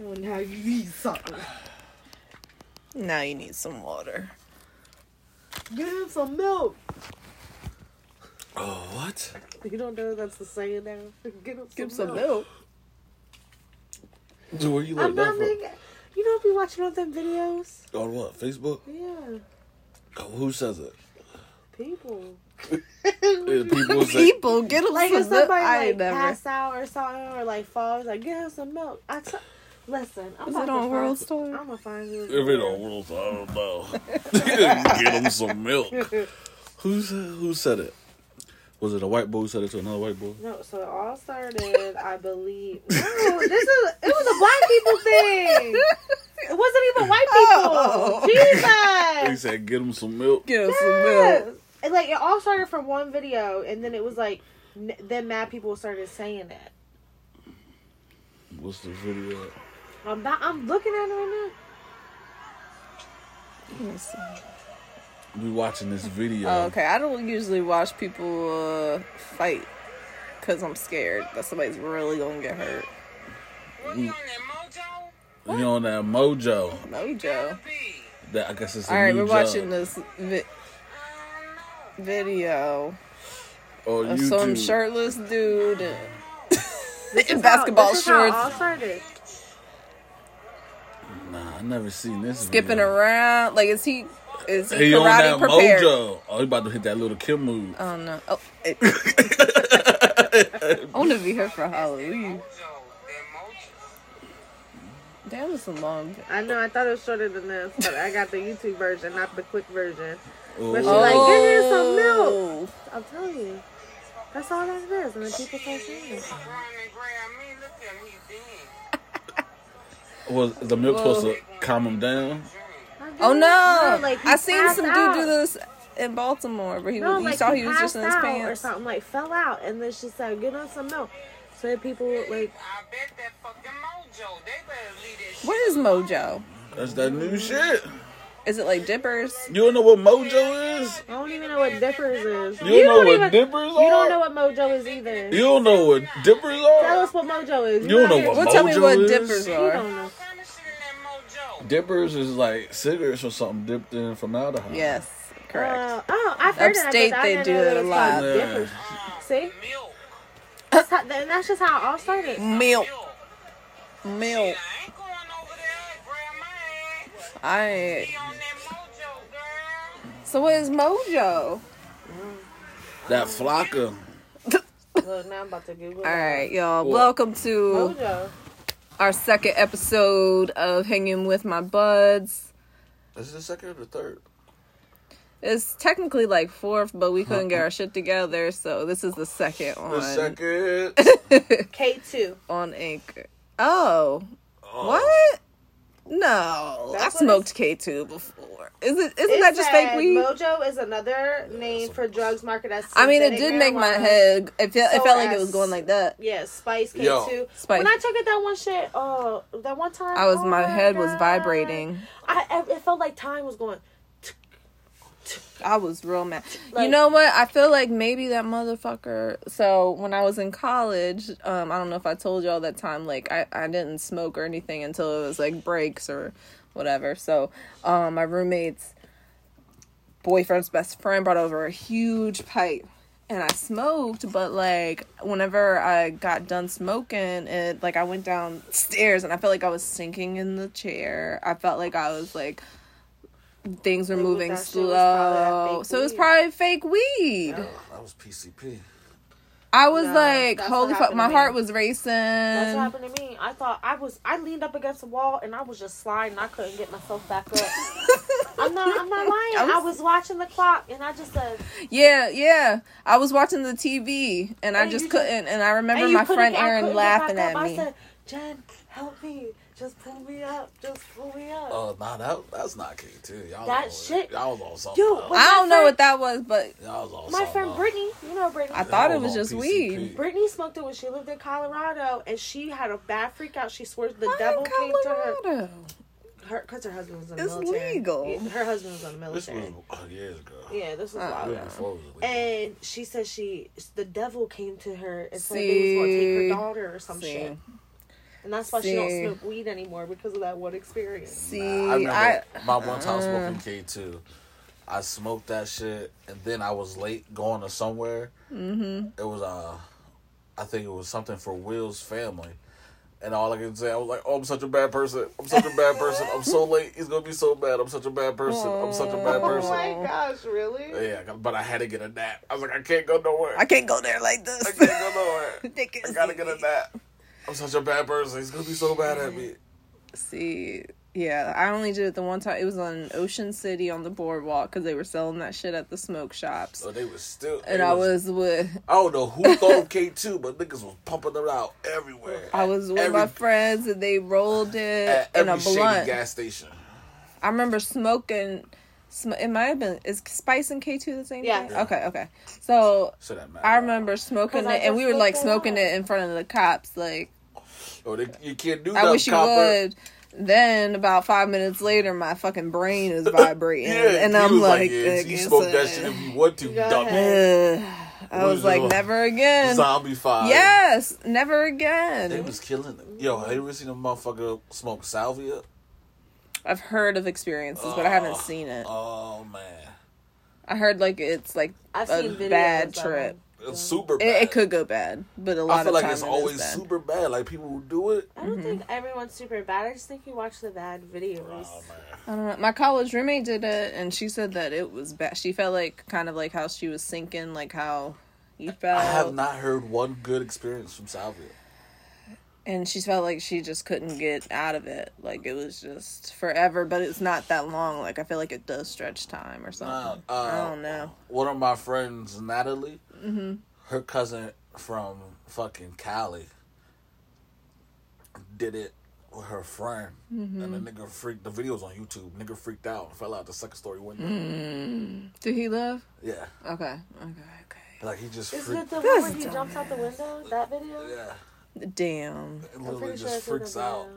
Oh, now you need something. Now you need some water. Give him some milk. Oh, what? You don't know that's the saying now? Give him some milk. So where you learned that from? You know, I be watching all them videos. On what? Facebook? Yeah. Oh, who says it? People. People get a like if somebody pass out or something or like falls, like get him some milk. Listen, I'm gonna find World Star. I'm gonna find you. If it on World Star, I don't know. Get him some milk. Who said it? Was it a white boy who said it to another white boy? No, so it all started, I believe. No, it was a black people thing. It wasn't even white people. Oh. Jesus. He said, "Get him some milk." Get him some milk. And like it all started from one video, and then it was like, then mad people started saying that. What's the video? I'm looking at it right now. Let's see. We watching this video. Oh, okay, I don't usually watch people fight because I'm scared that somebody's really gonna get hurt. We on that mojo. We on that mojo. Mojo. That I guess it's a all right. We're watching this video of some shirtless dude in basketball shorts. Nah, I never seen this. Skipping around, like is he karate prepared? Mojo. Oh, he about to hit that little Kim move. Oh no! Oh, I want to be here for Halloween. That was a long. I know. I thought it was shorter than this, but I got the YouTube version, not the quick version. Ooh. But she's like, give me some milk. I'm telling you, that's all that is. And then people start saying it. Was the milk supposed to calm him down? Oh no! Like, I seen some dude do this in Baltimore, but he was just in his pants or something, like fell out, and then she said, "Get on some milk." So people like, I bet that fucking mojo. They better leave this. What is mojo? That's that new shit. Is it like Dippers? You don't know what mojo is? I don't even know what Dippers is. You don't know what Dippers are? You don't know what mojo is either. You don't know what Dippers are? Tell us what mojo is. You don't know what mojo is? Tell me what Dippers are. You don't know. Dippers is like cigarettes or something dipped in formaldehyde. Yes, correct. I've heard that. Upstate, they do it a lot. Dippers. See? That's just how it all started. Milk. So what is mojo? That flocker. Look, now I'm about to Google. All right, y'all. What? Welcome to mojo. Our second episode of Hanging With My Buds. Is it the second or the third? It's technically like fourth, but we couldn't get our shit together, so this is the second on... The second... K2. On Anchor. Oh. What? No. I smoked K2 before. Isn't that just fake weed? Mojo is another name for drugs marketed as... I mean, it did marijuana. Make my head... It felt like it was going like that. Yeah, Spice, K2. Spice. When I took it that one time... My head was vibrating. It felt like time was going... I was real mad. Like, you know what? I feel like maybe that motherfucker... So, when I was in college, I don't know if I told y'all that time, like, I didn't smoke or anything until it was, like, breaks or whatever. So, my roommate's boyfriend's best friend brought over a huge pipe. And I smoked, but, like, whenever I got done smoking, it, like, I went downstairs and I felt like I was sinking in the chair. I felt like I was, like... Things were moving slow. So it was probably fake weed. No, I was PCP. I was like, holy fuck, my heart was racing. That's what happened to me. I thought I leaned up against the wall and I was just sliding. I couldn't get myself back up. I'm not lying. I was watching the clock and I just said... Yeah. I was watching the TV and I just couldn't. And I remember my friend Erin laughing at me. I said, Jen, help me. Just pull me up. Oh, nah, that's not K2. Y'all that shit. Y'all was on something. Yo, I don't know what that was, but... Y'all was on my friend Brittany, you know Brittany. I thought it was just PCP. Weed. Brittany smoked it when she lived in Colorado, and she had a bad freak out. She swore the devil came to her. Because her husband was in the military. It's legal. Her husband was in the military. This was years ago. Yeah, this was wild. And she said the devil came to her and said he was going to take her daughter or some shit. And that's why she don't smoke weed anymore, because of that one experience. See, I remember my one time smoking K too. I smoked that shit, and then I was late going to somewhere. Mm-hmm. It was I think it was something for Will's family. And all I can say, I was like, oh, I'm such a bad person. I'm such a bad person. I'm so late. He's going to be so bad. I'm such a bad person. I'm such a bad person. Oh, my gosh, really? Yeah, but I had to get a nap. I was like, I can't go nowhere. I can't go there like this. I can't go nowhere. I got to get a nap. I'm such a bad person. He's going to be so bad at me. See, yeah, I only did it the one time. It was on Ocean City on the boardwalk because they were selling that shit at the smoke shops. Oh, they was still... And I was with... I don't know who called K2, but niggas was pumping them out everywhere. I was with my friends and they rolled it in a blunt. At every shady gas station. I remember smoking... It might have been... Is Spice and K2 the same thing? Yeah. Okay. So that matters. I remember smoking it and we were like smoking it in front of the cops, like... Oh, you can't do that, I wish you would. Then about 5 minutes later, my fucking brain is vibrating, and I'm like, you smoke that shit if you want to, dummy. I was like, never again. Zombie five. Yes, never again. They was killing them. Yo, have you ever seen a motherfucker smoke salvia? I've heard of experiences, but I haven't seen it. Oh man, I heard like it's like a bad trip. It's super bad. It could go bad, but a lot of times I feel like it's always super bad. Like, people who do it. I don't think everyone's super bad. I just think you watch the bad videos. Oh, man. I don't know. My college roommate did it, and she said that it was bad. She felt like, kind of like how she was sinking, like how you felt. I have not heard one good experience from salvia. And she felt like she just couldn't get out of it. Like, it was just forever, but it's not that long. Like, I feel like it does stretch time or something. I don't know. One of my friends, Natalie, her cousin from fucking Cali, did it with her friend. Mm-hmm. And the nigga freaked. The video's on YouTube. Nigga freaked out and fell out the second story window. Mm. Did he live? Yeah. Okay. Like, he just freaked out. Is it the one where he jumps out the window? That video? Yeah. Damn. It literally just freaks out.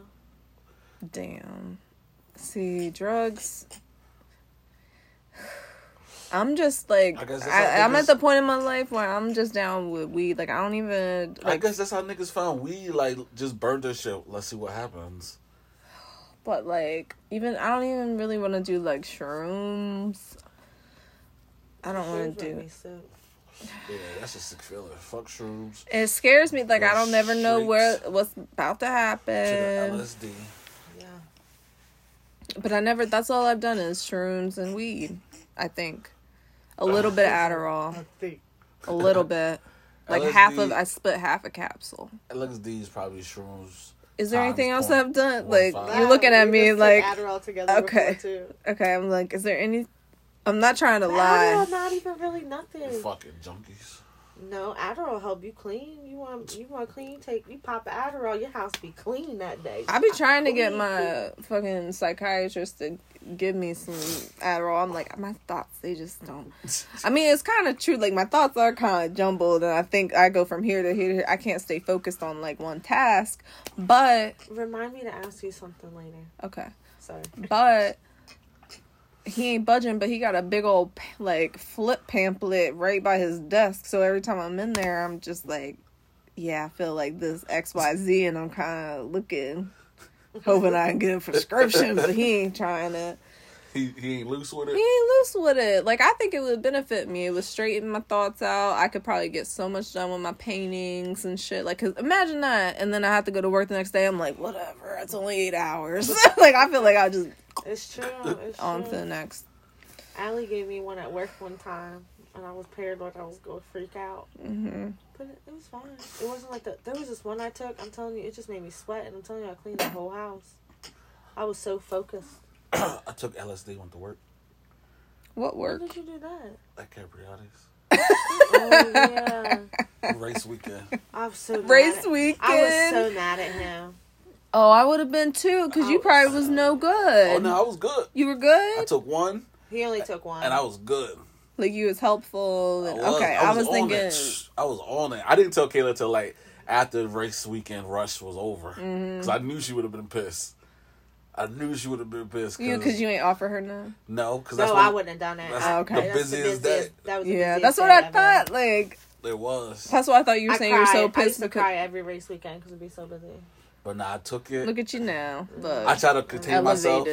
Damn. See, drugs. I'm just like, I'm at the point in my life where I'm just down with weed. Like, I don't even. Like, I guess that's how niggas found weed. Like, just burn this shit. Let's see what happens. But, like, even, I don't even really want to do, like, shrooms. I don't want to do. Yeah, that's a sick feeling. Fuck shrooms. It scares me. Like, I don't never know what's about to happen. To the LSD. Yeah. But that's all I've done is shrooms and weed, I think. A little bit of Adderall. I think. A little bit. Like, LSD, I split half a capsule. LSD is probably shrooms. Is there anything else I've done? Like, you're looking at me like... Adderall together okay, I'm like, is there any... I'm not trying to lie. Adderall, not even really nothing. You fucking junkies. No, Adderall help you clean. You want clean? You pop Adderall, your house be clean that day. I be trying to get my fucking psychiatrist to give me some Adderall. I'm like, my thoughts, they just don't. I mean, it's kind of true. Like, my thoughts are kind of jumbled, and I think I go from here to here to here. I can't stay focused on like one task. But remind me to ask you something later. Okay. Sorry. But. He ain't budging, but he got a big old, like, flip pamphlet right by his desk. So every time I'm in there, I'm just like, yeah, I feel like this XYZ, and I'm kind of looking, hoping I can get a prescription, but he ain't trying to. He ain't loose with it? He ain't loose with it. Like, I think it would benefit me. It would straighten my thoughts out. I could probably get so much done with my paintings and shit. Like, 'cause imagine that. And then I have to go to work the next day. I'm like, whatever. It's only 8 hours. Like, I feel like I'll just... It's on true. To the next. Allie gave me one at work one time, and I was paranoid I was going to freak out. Mm-hmm. But it was fine. It wasn't like that. There was this one I took. I'm telling you, it just made me sweat, and I'm telling you, I cleaned the whole house. I was so focused. I took LSD, went to work. What work? When did you do that? At Capriati's. Oh, yeah. Race weekend. I was so mad at him. Oh, I would have been too, because you probably was no good. Oh, no, I was good. You were good? I took one. He only took one. And I was good. Like, you was helpful. And, I was thinking. It. I was on it. I didn't tell Kayla till, like, after the race weekend rush was over. Because I knew she would have been pissed. Because you ain't offer her none? No. I wouldn't have done that. That's the busiest what I ever. Thought. Like, it was. That's why I thought you were saying you were so pissed. I used to cry every race weekend because it'd be so busy. But nah, I took it. Look at you now. Look. I try to contain myself.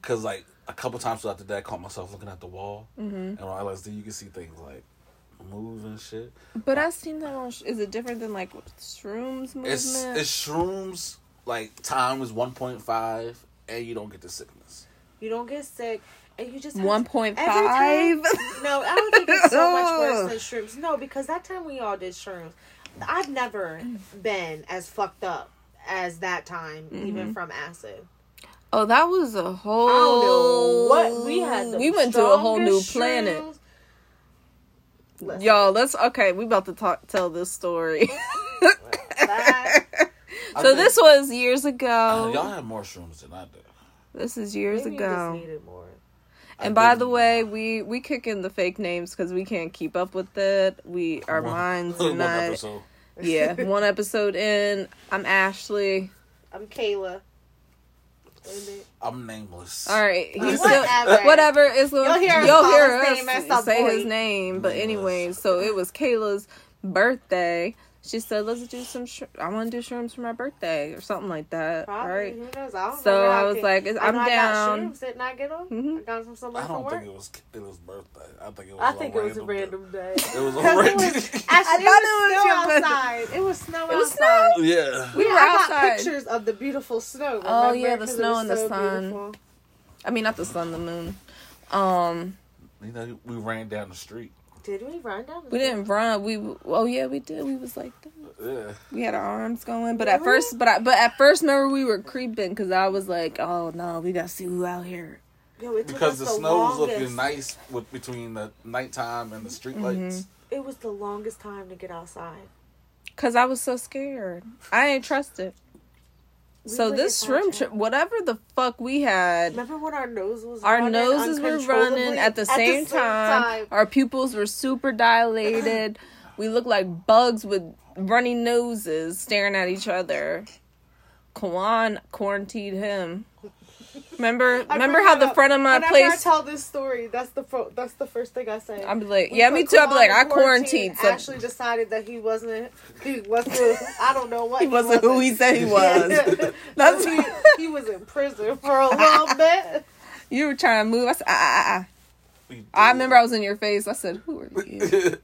Because, like, a couple times after that, I caught myself looking at the wall. Mm-hmm. And when I realized that you can see things, like, move and shit. But I've seen that on... Is it different than, like, shrooms movement? It's shrooms, like, time is 1.5, and you don't get the sickness. You don't get sick, and you just... 1.5? No, I don't think it's so much worse than shrooms. No, because that time we all did shrooms, I've never been as fucked up as that time, mm-hmm. even from acid. Oh, that was a whole... I don't know what we had. We went to a whole new planet. Listen. Y'all, okay, we about to tell this story. This was years ago. Y'all had more shrooms than I did. This is years ago. You just needed more. And by the way, we kicking the fake names because we can't keep up with it. Our minds are not... Episode. Yeah, one episode in. I'm Ashley. I'm Kayla. I'm nameless. All right. He's whatever. It's you'll hear us say his name. But anyway, so it was Kayla's birthday. She said, let's do some I want to do shrooms for my birthday or something like that. Probably. Right? Who knows? I'm down. I got shrooms. Didn't I get them? Mm-hmm. I got them from work. I don't think it was birthday. I think it was a random day. It was a random day. It was snow outside. It was snow? Yeah. We were outside. I got pictures of the beautiful snow. Oh, yeah, the snow and the sun. Beautiful. I mean, not the sun, the moon. You know, we ran down the street. Did we run down the street? We didn't run. We did. We was like this. Yeah. We had our arms going. But at first, remember, we were creeping because I was like, oh, no, we got to see who out here. Yo, because the snow was looking nice between the nighttime and the street lights. Mm-hmm. It was the longest time to get outside. Because I was so scared. I ain't trust it. So this shroom trip, whatever the fuck we had. Remember when our nose was running? Our noses were running at the same time. Our pupils were super dilated. We looked like bugs with runny noses staring at each other. Kwan quarantined him. Remember how the front of my place. I tell this story. That's the first thing I say. I'd be like, yeah, me too. I'd be like, I quarantined. So Ashley decided that he wasn't. I don't know what. He wasn't who he said he was. That's he was in prison for a little bit. You were trying to move. I said, I remember I was in your face. I said, who are you?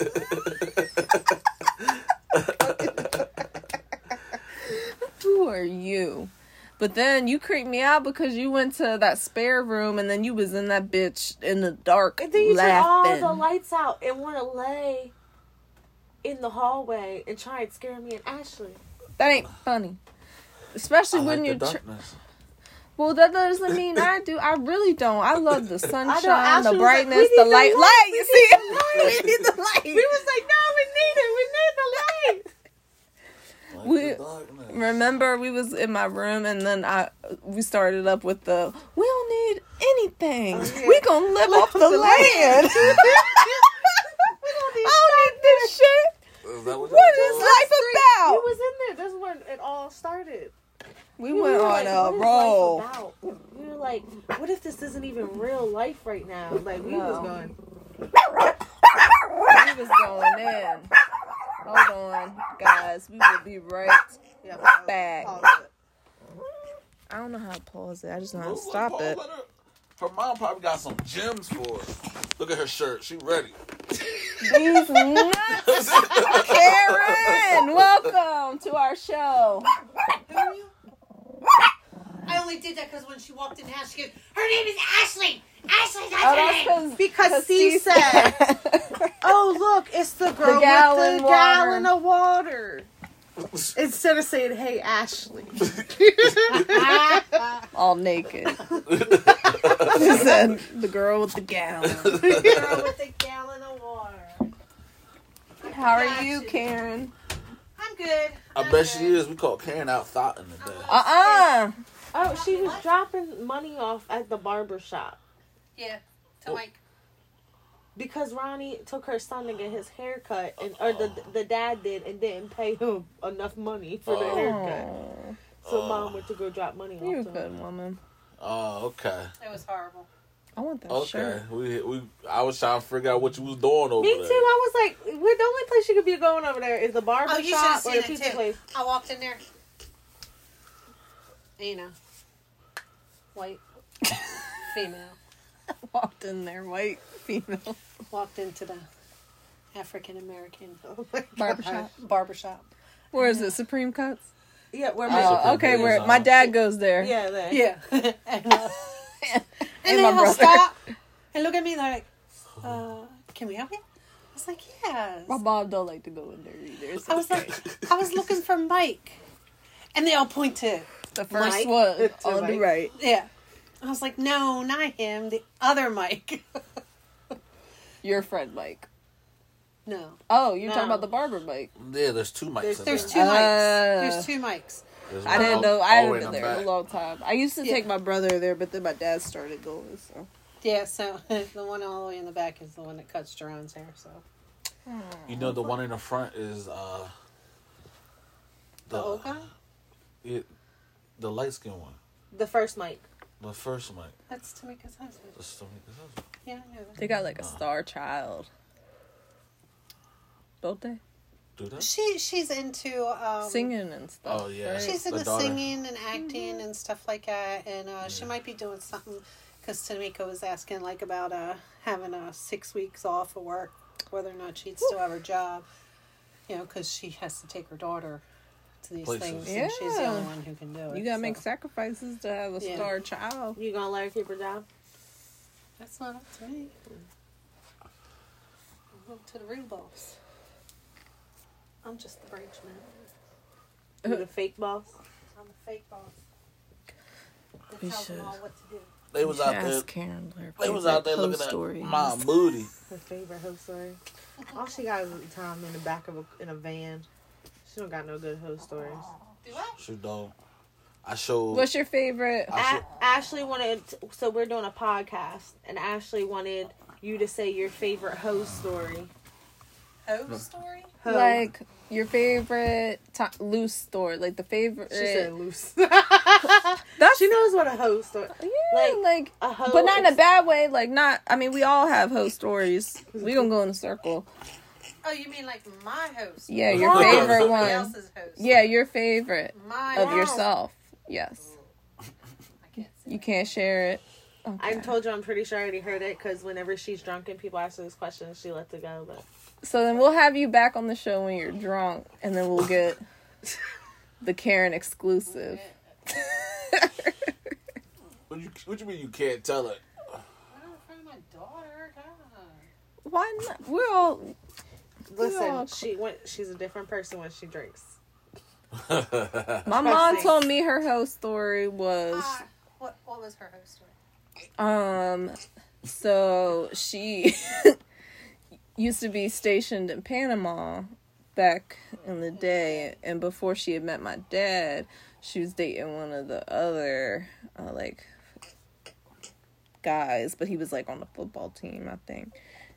Who are you? But then you creeped me out because you went to that spare room and then you was in that bitch in the dark laughing. And then you turned all the lights out and want to lay in the hallway and try and scare me and Ashley. That ain't funny. Especially when you're... Well, that doesn't mean I do. I really don't. I love the sunshine, the brightness, the light. You see it? We need the light. We was like, no, we need it. We need the light. Remember we was in my room and then we started up with the we don't need anything. Oh, yeah. We gonna live off the land. I don't need this shit. What is life about? It was in there. That's when it all started. We went on a roll. We were like, what if this isn't even real life right now? Like we was going in. Hold on, guys. We will be right back. I don't know how to pause it. I just know how to stop it. Her mom probably got some gems for her. Look at her shirt. She ready. These nuts. Karen, welcome to our show. I only did that because when she walked in the house, she goes, her name is Ashley. Ashley, that's her name. Because she said, oh, look, it's the girl with the gallon of water. Instead of saying, hey, Ashley. All naked. She said, the girl with the gallon. The girl with the gallon of water. How are you, Karen? I'm good. I bet she is. We called Karen out thought in the day. Oh, she was dropping money off at the barber shop. Yeah, to Mike. Because Ronnie took her son to get his hair cut, or the dad did, and didn't pay him enough money for the haircut. So Mom went to go drop money off. You're a good woman. Oh, okay. It was horrible. I want that shirt. Okay, I was trying to figure out what you was doing over there. Me too. I was like, the only place you could be going over there is the barber shop or the pizza place. I walked in there. Ana. White. Female. Walked in there, white female. Walked into the African American barbershop. Where is it? Supreme Cuts? Yeah, where my okay, where my dad goes there. Yeah, there. Yeah. And then I'll stop and look at me like, can we help you? I was like, yes. My mom don't like to go in there either. So I was like, I was looking for Mike. And they all point to the first Mike. One on the right. Yeah. I was like, no, not him. The other Mike. Your friend Mike. No. Oh, you're talking about the barber Mike. Yeah, there's two Mikes. There's two Mikes. I didn't know. I haven't been there in a long time. I used to take my brother there, but then my dad started going. So. Yeah, so the one all the way in the back is the one that cuts Jeron's hair. So. You know, the one in the front is the old guy. The light skinned one. The first Mike. That's Tamika's husband. Yeah, I know that. They got like a star child. Don't they? Do they? She's into singing and stuff. Oh yeah, right? She's into singing and acting and stuff like that. And she might be doing something because Tamika was asking like about having 6 weeks off of work, whether or not she'd still have her job. You know, because she has to take her daughter to these things. Yeah. And she's the only one who can do it. You gotta make sacrifices to have a star child. You gonna let her keep her job? That's not up to me. Go to the real boss. I'm just the branch man. You're the fake boss? I'm the fake boss. That tells them all what to do. They was out there. They was out there looking at my booty. Her favorite host story. All she got is time in the back of a van. She don't got no good host stories. Do I? She don't. I showed. What's your favorite? Ashley wanted. So we're doing a podcast, and Ashley wanted you to say your favorite host story. Host story? Like your favorite loose story, like the favorite. She said loose. She knows what a host story. Yeah, like a host, but not in a bad way. Like not. I mean, we all have host stories. We gonna go in a circle. Oh, you mean like my host? Yeah, your favorite one. Else's host. Yeah, your favorite of yourself. Yes. I can't say you can't share it. Okay. I told you, I'm pretty sure I already heard it because whenever she's drunk and people ask her this question, she lets it go. But. So then we'll have you back on the show when you're drunk, and then we'll get the Karen exclusive. What you mean you can't tell it? I don't find my daughter. God. Why not? Listen, she's a different person when she drinks. My mom told me her host story was... what was her host story? So she... used to be stationed in Panama back in the day, and before she had met my dad, she was dating one of the other guys, but he was like on the football team, I think.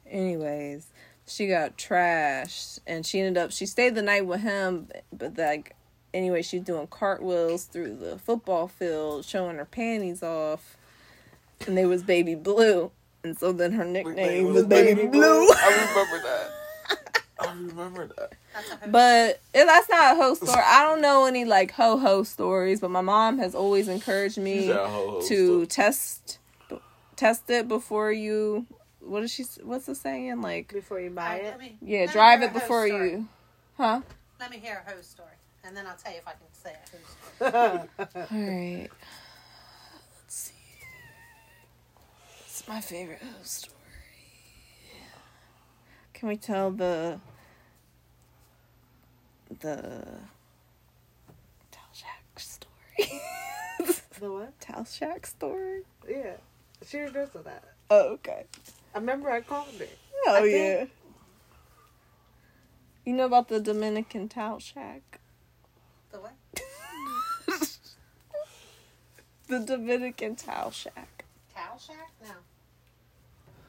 Anyways, she got trashed, and she stayed the night with him, but anyway, she's doing cartwheels through the football field, showing her panties off, and they was Baby Blue. And so then her nickname was Baby Blue. I remember that. But that's not a host story. I don't know any like ho stories, but my mom has always encouraged me to test it before you. What's the saying? Like before you buy it. Drive it before you. Huh? Let me hear a host story, and then I'll tell you if I can say a host story. All right. My favorite host story. Can we tell the Talshack story? The what? Talshack story? Yeah. She remembers that. Oh, okay. I remember I called her. Oh, yeah. You know about the Dominican Talshack? The what? The Dominican Talshack. Talshack? No.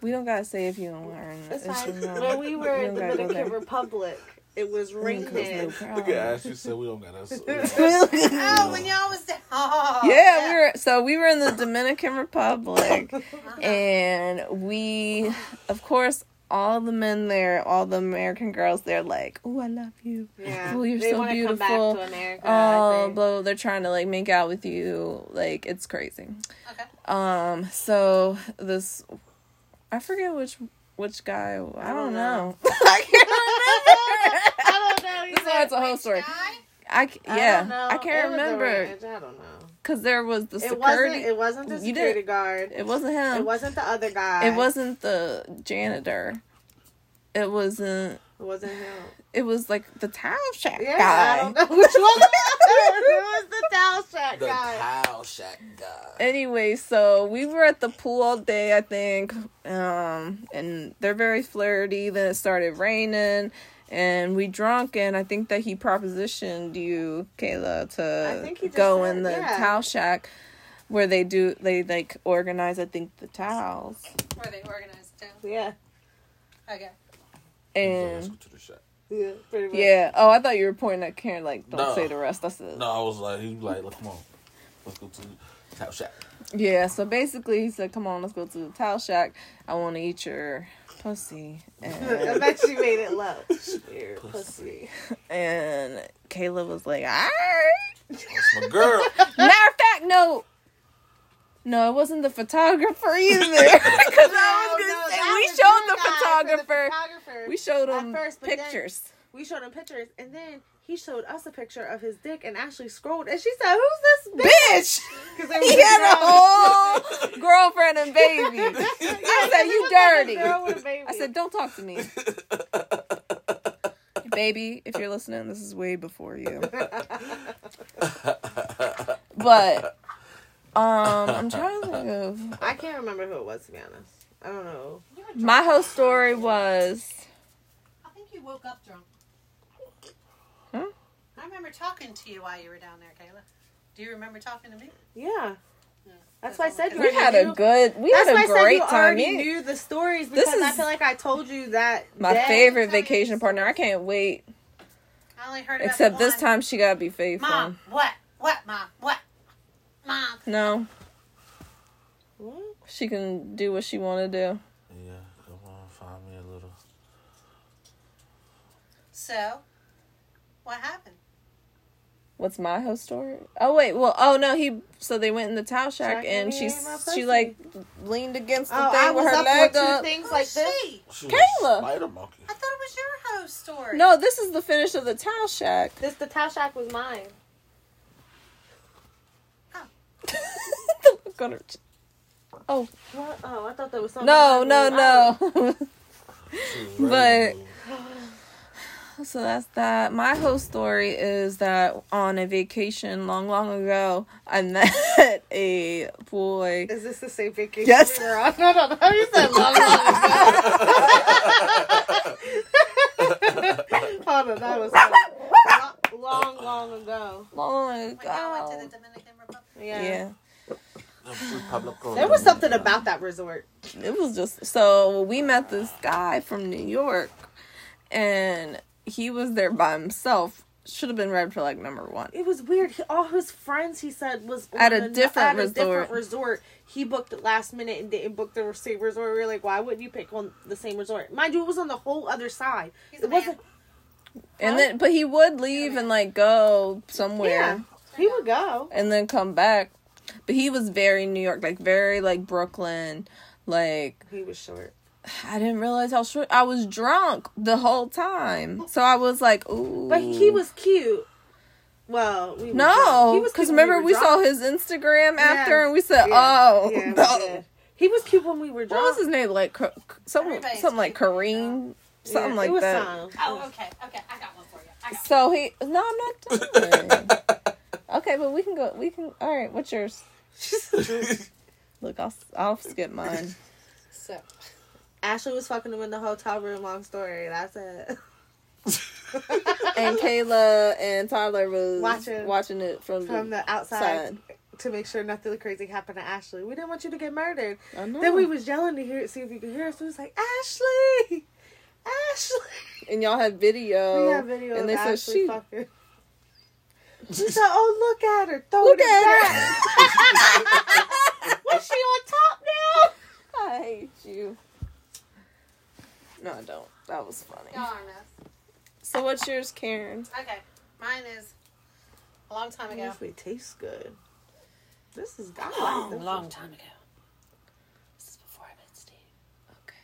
We don't gotta say if you don't learn. When we were in the Dominican Republic, it was raining. Look at Ashley said we don't gotta say. Oh, when y'all was there. Oh, yeah, we were in the Dominican Republic, and we, of course, all the men there, all the American girls, they're like, "Oh, I love you. Yeah. Oh, you're so beautiful. They want to come back to America." Oh, blah, they're trying to like make out with you. Like, it's crazy. Okay. So this, I forget which guy. I don't know. I can't remember. I don't know. So it's a whole story. I can't remember. Because there was the security. It wasn't the security guard. It wasn't him. It wasn't the other guy. It wasn't the janitor. It wasn't him. It was like the towel shack guy. I don't know which one. It was the towel shack guy. The towel shack guy. Anyway, so we were at the pool all day, I think. And they're very flirty. Then it started raining. And we drunk, and I think that he propositioned you, Kayla, to go in the towel shack where they organize, I think, the towels. Where they organize the towels? Yeah. Okay. And... yeah, pretty much. Yeah. Oh, I thought you were pointing at Karen, like, don't say the rest. I said... No, I was like, he was like, look, come on. Let's go to the towel shack. Yeah, so basically he said, come on, let's go to the towel shack. I want to eat your... pussy. And I bet she made it low. Your pussy. And Kayla was like, all right. That's my girl. Matter of fact, no, it wasn't the photographer either. Because we showed the photographer. We showed him first, pictures. We showed him pictures, and then he showed us a picture of his dick and Ashley scrolled, and she said, "Who's this bitch?" Because he had a whole girlfriend and baby. I said, "You dirty." I said, "Don't talk to me, baby. If you're listening, this is way before you." But I'm trying to think of. I can't remember who it was, to be honest. I don't know. My whole story was. I think you woke up drunk. Huh? I remember talking to you while you were down there, Kayla. Do you remember talking to me? Yeah. That's why I said we had a great time. I knew the stories because I feel like I told you that. My favorite vacation partner. I can't wait. I only heard about except this time she gotta be faithful. Mom, what? What, Mom? What? Mom. No. What? She can do what she wanna do. Yeah, come on, find me a little. So. What happened? What's my whole story? Oh, wait. Well, oh, no. So they went in the towel shack, and she like, leaned against the thing with her leg up. Things like this. Kayla. Spider monkey. I thought it was your whole story. No, this is the finish of the towel shack. The towel shack was mine. Oh. The look on her. Oh. What? Oh, I thought there was something. No. But... so that's that. My whole story is that on a vacation long ago, I met a boy. Is this the same vacation? Yes. We were on? No. You said long ago. Hold on, that was long ago. Long ago. When I went to the Dominican Republic. Yeah. There was something about that resort. It was just so we met this guy from New York, and. He was there by himself. Should have been read for, like, number one. It was weird. All his friends, he said, was at a different resort. He booked it last minute and didn't book the same resort. We were like, why wouldn't you pick on the same resort? Mind you, it was on the whole other side. It wasn't. And then, but he would leave and, like, go somewhere. Yeah, he would go. And then come back. But he was very New York, like, very, like, Brooklyn. Like... he was short. I didn't realize how short... I was drunk the whole time. So I was like, ooh. But he was cute. Well, we were no, because remember we saw his Instagram after and we said, oh. Yeah, no. He was cute when we were drunk. What was his name? Like, something like Kareem? Something like that. Song. Oh, okay. I got one for you. No, I'm not done. Okay, but we can... All right, what's yours? Look, I'll skip mine. So... Ashley was fucking him in the hotel room. Long story. That's it. And Kayla and Tyler was watching it from the outside to make sure nothing crazy happened to Ashley. We didn't want you to get murdered. I know. Then we was yelling to see if you could hear us. We was like, Ashley. And y'all had video. We had video. And they said she fucking. She said, "Oh, look at her. Look at her. Was she on top now? I hate you." That was funny. Y'all are a mess. So what's yours, Karen? Okay. Mine is a long time ago. It tastes good. This is good. Long time ago. This is before I met Steve. Okay.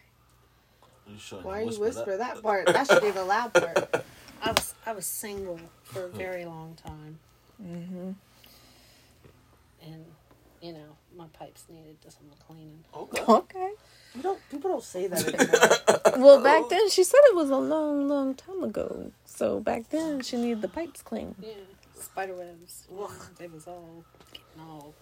Why you whisper that part? That should be the loud part. I was single for a very long time. Mm-hmm. And you know, my pipes needed some cleaning. Okay. People don't say that anymore. Well, back then she said it was a long, long time ago. So back then she needed the pipes cleaned. Yeah, spiderwebs. They was all getting all.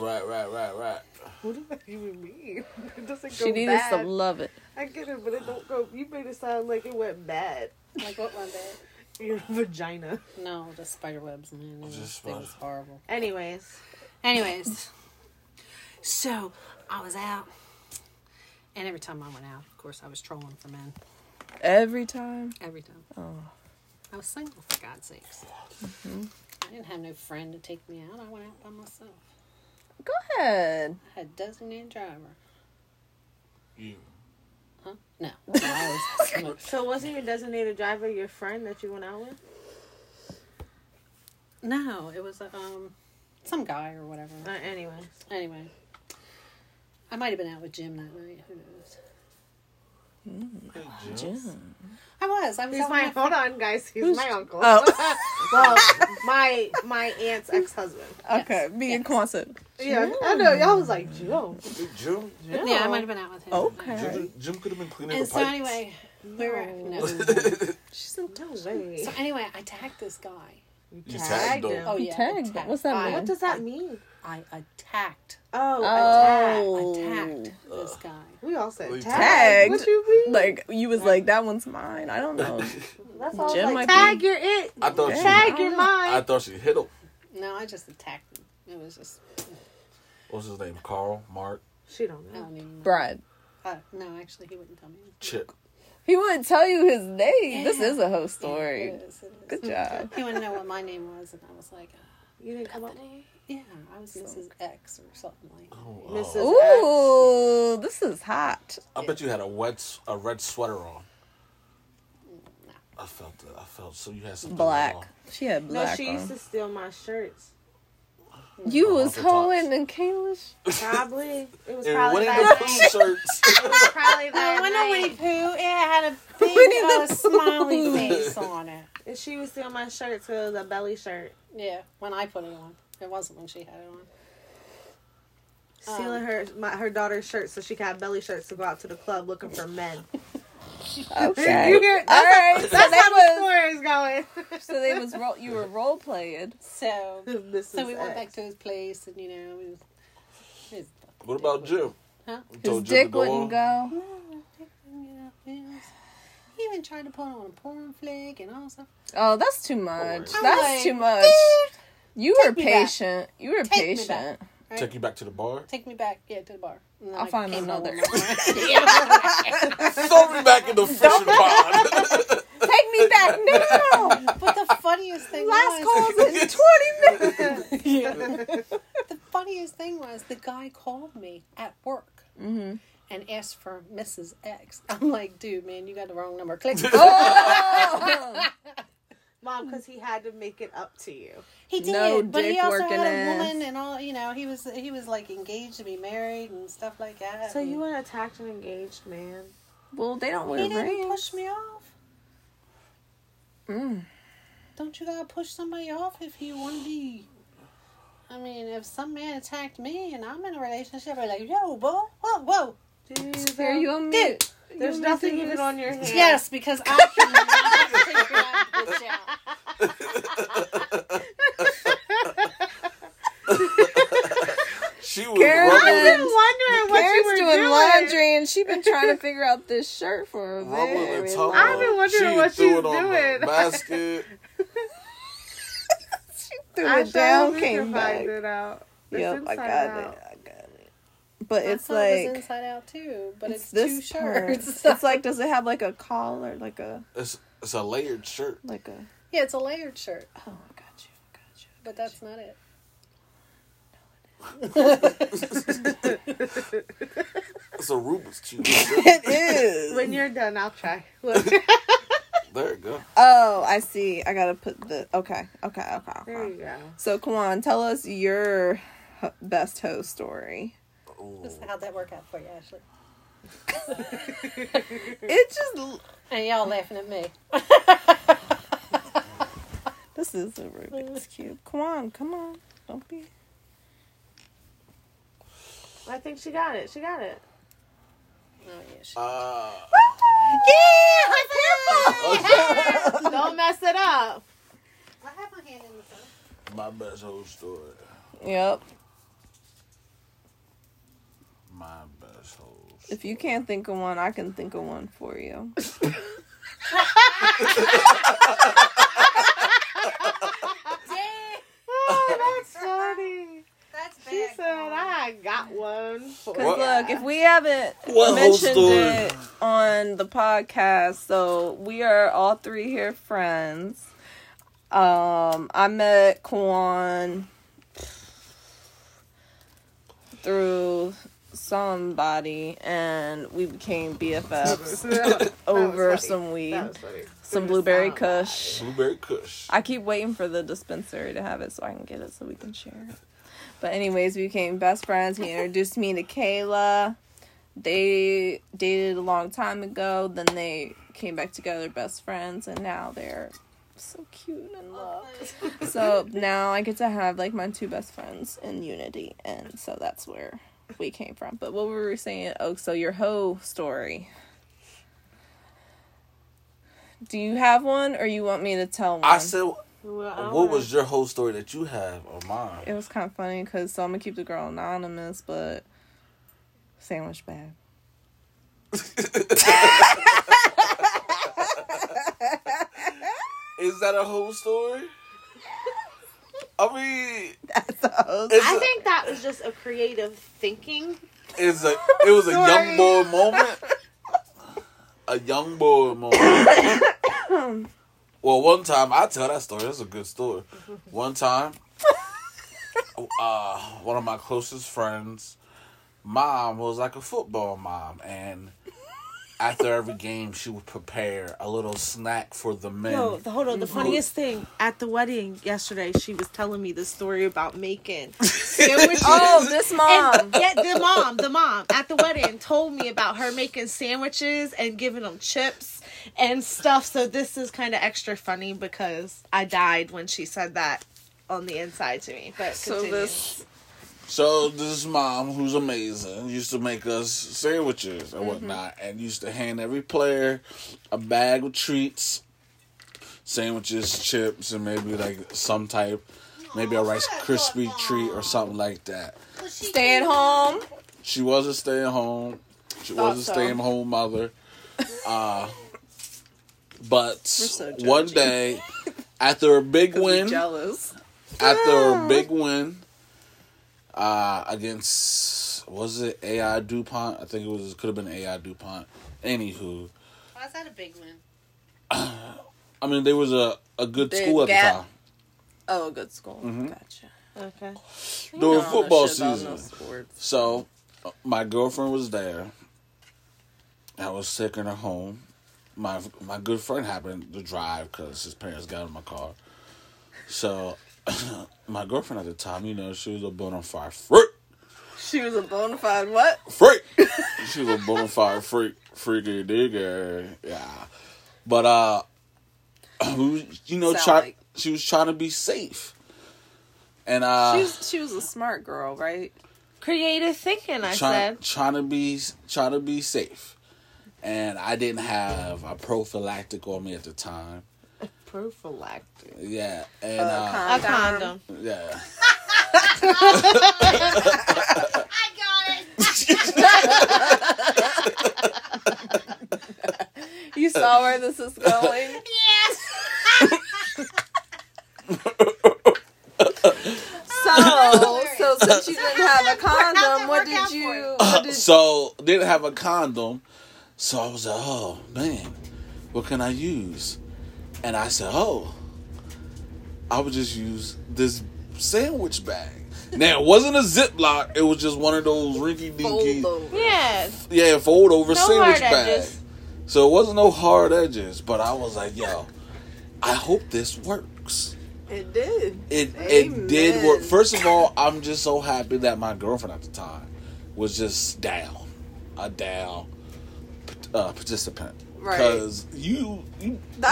Right. What does that even mean? It doesn't go bad. She needed some love it. I get it, but it don't go. You made it sound like it went bad. Like what went bad? Your vagina. No, the spiderwebs. Man, it was horrible. Anyways, so I was out, and every time I went out, of course, I was trolling for men. Every time. Oh. I was single, for God's sakes. Mm-hmm. I didn't have no friend to take me out. I went out by myself. Go ahead. I had a designated driver. You. Huh? No. So wasn't your designated driver your friend that you went out with? No, it was some guy or whatever. Anyway. I might have been out with Jim that night. Who knows? Jim. I was. Hold on, guys. Who's my uncle? Oh. Well, my aunt's ex-husband. Okay, yes. Me and Quonset. Yeah, Jim. I know. Y'all was like, Jim? Yeah, I might have been out with him. Okay. Jim could have been cleaning the pipes. And so anyway, we were... No. She's in touch. So anyway, I tagged this guy. You tagged him. Oh, yeah. Tagged. What's that mean? What does that mean? I attacked. Oh. Attacked this guy. We all said tagged. What you mean? Like, you was like, that one's mine. I don't know. That's all Jim like, tag, you're it. I thought tag, you're mine. I thought she hit him. No, I just attacked him. It was just... What's his name? Carl? Mark? She don't know. I don't even know. Brad. No, actually, he wouldn't tell me. Chip. He wouldn't tell you his name. Yeah. This is a whole story. Yeah, it is. Good job. He wouldn't know what my name was, and I was like, "You didn't come up." Yeah, I was Mrs. X or something like that. Mrs. X. Ooh, this is hot. I bet you had a red sweater on. No. I felt. So you had something black. On. She had black. No, she used to steal my shirts. You was hoeing and Kayla's? Probably. It was probably that night. It was probably that night. I went to Winnie Pooh. It had a big smiley face on it. And she was stealing my shirt, so it was a belly shirt. Yeah, when I put it on. It wasn't when she had it on. Stealing her daughter's shirt so she could have belly shirts to go out to the club looking for men. Okay. All right. That's how the story is going. So you were role playing. So we went back to his place, and you know, his what about Jim? Huh? His dick wouldn't go. He even tried to put on a porn flick and all stuff. Oh, that's too much. That's too much. You were patient. Right. Take you back to the bar? Take me back, to the bar. I'll find another. Throw me back in the fishing pond. Take me back now. But the funniest thing was... Last calls in 20 minutes. Yeah. The funniest thing was the guy called me at work and asked for Mrs. X. I'm like, dude, man, you got the wrong number. Click. Oh! Mom, because he had to make it up to you. He did, but he also had a woman and all. You know, he was like engaged to be married and stuff like that. So you want to attack an engaged man? Well, they don't wear rings. He didn't push me off. Don't you gotta push somebody off if you want to be? I mean, if some man attacked me and I'm in a relationship, I'm like, yo, bro, whoa, dude, are you on me? There's nothing even on your hand. Yes, because I cannot figure out. She was Karen's doing laundry, and she's been trying to figure out this shirt for a minute. I've been wondering what she's doing. Basket. She threw it down, came back. Yep, I got it. But it's like it was inside out too. But it's two shirts. It's like, does it have like a collar, like a? It's a layered shirt. It's a layered shirt. Oh, I got you. But that's not it. No, it is. a Rubik's Cube. It is. When you're done, I'll try. Look. There it goes. Oh, I see. I got to put the... Okay. There you go. So, Kwan, tell us your best host story. Oh. How'd that work out for you, Ashley? It just... And y'all laughing at me. This is a Rubik's Cube. Come on. Don't be... I think she got it. Oh, yeah, she yeah! Purple! Don't mess it up. I have my hand in the phone. My best whole story. Yep. My best whole story. If you can't think of one, I can think of one for you. Dang. Oh, that's funny. She said, I got one. Because look, if we haven't mentioned it on the podcast, so we are all three here friends. I met Kwan through somebody, and we became BFFs over some weed. Some blueberry kush. I keep waiting for the dispensary to have it so I can get it so we can share it. But anyways, we became best friends. He introduced me to Kayla. They dated a long time ago. Then they came back together, best friends. And now they're so cute and in love. So now I get to have, like, my two best friends in unity. And so that's where we came from. But what were we saying? Oh, so your hoe story. Do you have one or you want me to tell one? I said... Well, what was your whole story that you have or mine? It was kind of funny because so I'm going to keep the girl anonymous, but sandwich bag. Is that a whole story? I mean... That's a whole story. I think that was just a creative thinking. It was a young boy moment. Well, one time, I tell that story. That's a good story. One time, one of my closest friends' mom was like a football mom. And after every game, she would prepare a little snack for the men. No, hold on. The funniest thing, at the wedding yesterday, she was telling me the story about making sandwiches. Oh, this mom. And, yeah, the mom at the wedding told me about her making sandwiches and giving them chips. And stuff, so this is kind of extra funny because I died when she said that on the inside to me. But So this mom, who's amazing, used to make us sandwiches and whatnot, and used to hand every player a bag of treats, sandwiches, chips, and maybe like some type, maybe a Rice Krispie treat or something like that. Staying home? She was a stay-at-home. She was a stay-at-home mother. But so one day, after a big win, against, was it AI DuPont? I think it could have been AI DuPont. Anywho. Why is that a big win? I mean, there was a good school at the time. Oh, a good school. Mm-hmm. Gotcha. Okay. During football season. So, my girlfriend was there. I was taking her home. My good friend happened to drive because his parents got in my car. So, my girlfriend at the time, you know, she was a bona fide freak. She was a bona fide what? Freak. She was a bona fide freak. Freaky digger. Yeah. But, she was trying to be safe. And, she was a smart girl, right? Creative thinking, I said. Trying to be safe. And I didn't have a prophylactic on me at the time. A prophylactic? Yeah. And, a condom. Yeah. I got it. You saw where this is going? Yes. So since you didn't have a condom, didn't have a condom. So I was like, oh, man, what can I use? And I said, I would just use this sandwich bag. Now, it wasn't a Ziploc. It was just one of those rinky-dinky... Yeah, fold-over sandwich bags. So it wasn't no hard edges. But I was like, yo, I hope this works. It did. It did work. First of all, I'm just so happy that my girlfriend at the time was just down. A down participant. Right. Because you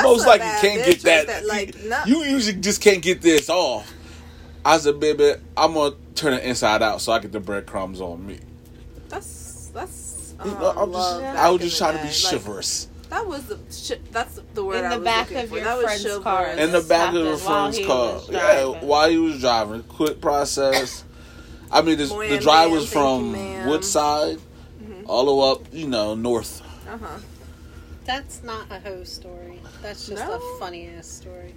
most likely can't get that. Like, you usually just can't get this off. I said, baby, I'm going to turn it inside out so I get the breadcrumbs on me. That's I was just trying to be chivalrous. Like, that was that's the word I was looking for. That was chivalrous. In the back of your friend's car. Yeah, while he was driving. Quick process. I mean, the drive was from Woodside all the way up, north. Uh-huh. That's not a hoe story. That's just a funny-ass story.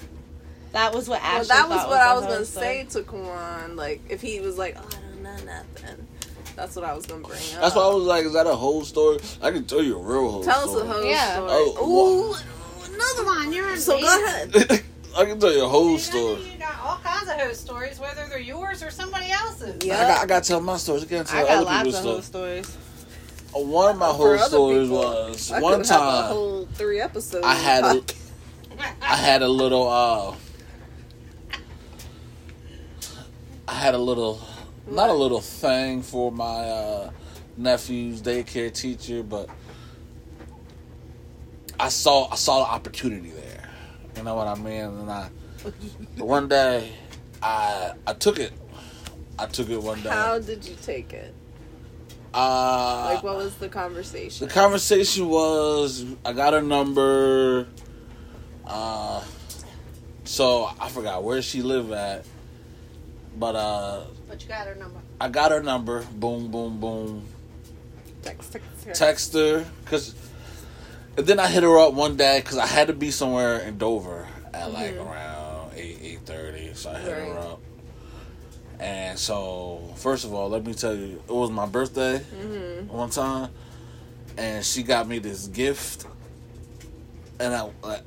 That was what Ashley thought. Well, that was what I was going to say to Kwan. Like, if he was like, I don't know nothing. That's what I was going to bring up. That's why I was like, is that a hoe story? I can tell you a real hoe story. Tell us a hoe story. Oh, ooh, another one. You're in so go ahead. I can tell you a hoe story. You got all kinds of hoe stories, whether they're yours or somebody else's. Yeah. I got to tell my stories. I can't tell other people's stories. Stories. One of my whole stories was one time. A whole 3 episodes. I had a little. I had a little, not a little thing for my nephew's daycare teacher, but I saw the opportunity there. You know what I mean? And one day, I took it. I took it one day. How did you take it? Like, what was the conversation? The conversation was, I got her number, so I forgot where she lived at, but you got her number. I got her number, boom, boom, boom. Text her, and then I hit her up one day, because I had to be somewhere in Dover at, like, around 8:30, so I hit her up. And so, first of all, let me tell you, it was my birthday one time, and she got me this gift, and I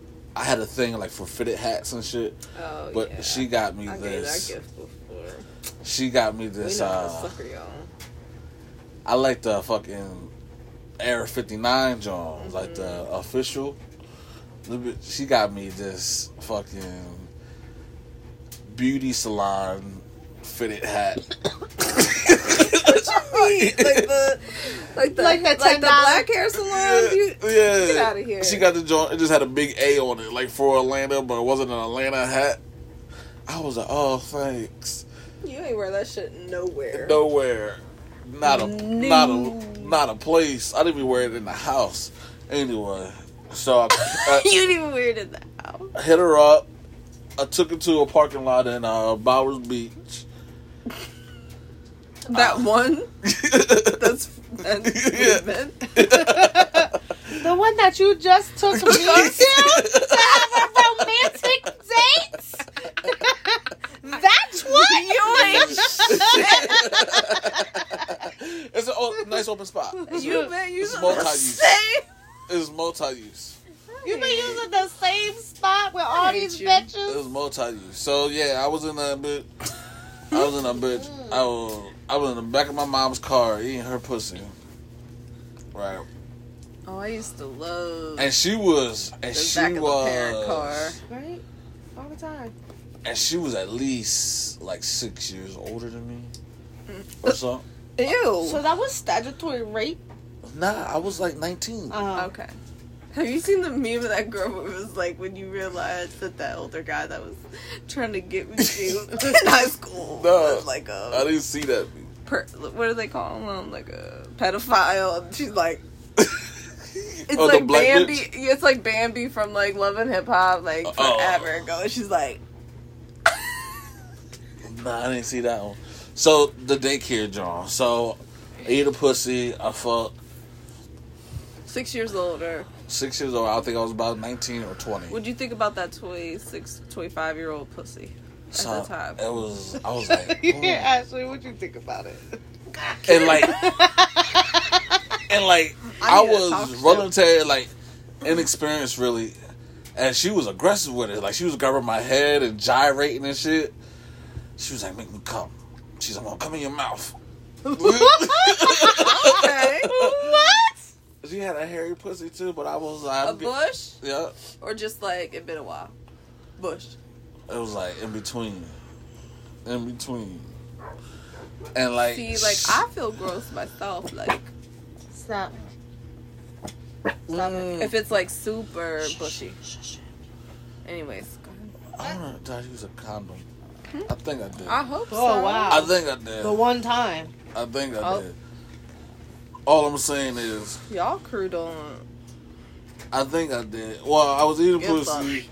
had a thing like for fitted hats and shit. Oh, but yeah. She got me this. I gave that gift before. She got me this. We know how to sucker y'all. I like the fucking Air 59 Jones, like the official. She got me this fucking beauty salon. Fitted hat. What you mean? Like the black hair salon? Yeah. Get out of here. She got the joint. It just had a big A on it, like for Atlanta, but it wasn't an Atlanta hat. I was like, oh, thanks. You ain't wear that shit nowhere. Nowhere. Not a place. I didn't even wear it in the house. Anyway, so I you didn't even wear it in the house. I hit her up. I took her to a parking lot in Bowers Beach. That one? That's the one that you just took me to have a romantic date? That's what? You ain't shit. It's a nice open spot. It's multi-use. It's multi-use. You've been using the same spot with all these bitches? It was multi-use. So, yeah, I was in that bitch. I was in the back of my mom's car eating her pussy. Right. Oh, I used to love. And she was. The parent car. Right? All the time. And she was at least like 6 years older than me. Or so. Ew. So that was statutory rape? Nah, I was like 19. Okay. Have you seen the meme of that girl where it was like when you realized that older guy that was trying to get with you in high school was like a... I didn't see that meme. What do they call him? Like a pedophile. And she's like... It's like Bambi. Yeah, it's like Bambi from like Love and Hip Hop like forever ago. And she's like... Nah, I didn't see that one. So, the daycare, John. So, I eat a pussy. I fuck. 6 years older. 6 years old. I think I was about 19 or 20. What'd you think about that 25-year-old pussy at that time? I was like, Ashley, what'd you think about it? And I was voluntary, like, inexperienced, really. And she was aggressive with it. Like, she was grabbing my head and gyrating and shit. She was like, make me come. She's like, "Well, come in your mouth." Okay. What? She had a hairy pussy too, but I was like, bush? Yeah. Or just like, it been a while. Bush. It was like in between. In between. And like. See, like, I feel gross myself. Like. Stop. If it's like super bushy. Anyways, go ahead. I don't know, did I use a condom? I think I did. I hope so. Oh, wow. I think I did. The one time. I think I did. All I'm saying is... Y'all crew don't... I think I did. Well, I was eating pussy.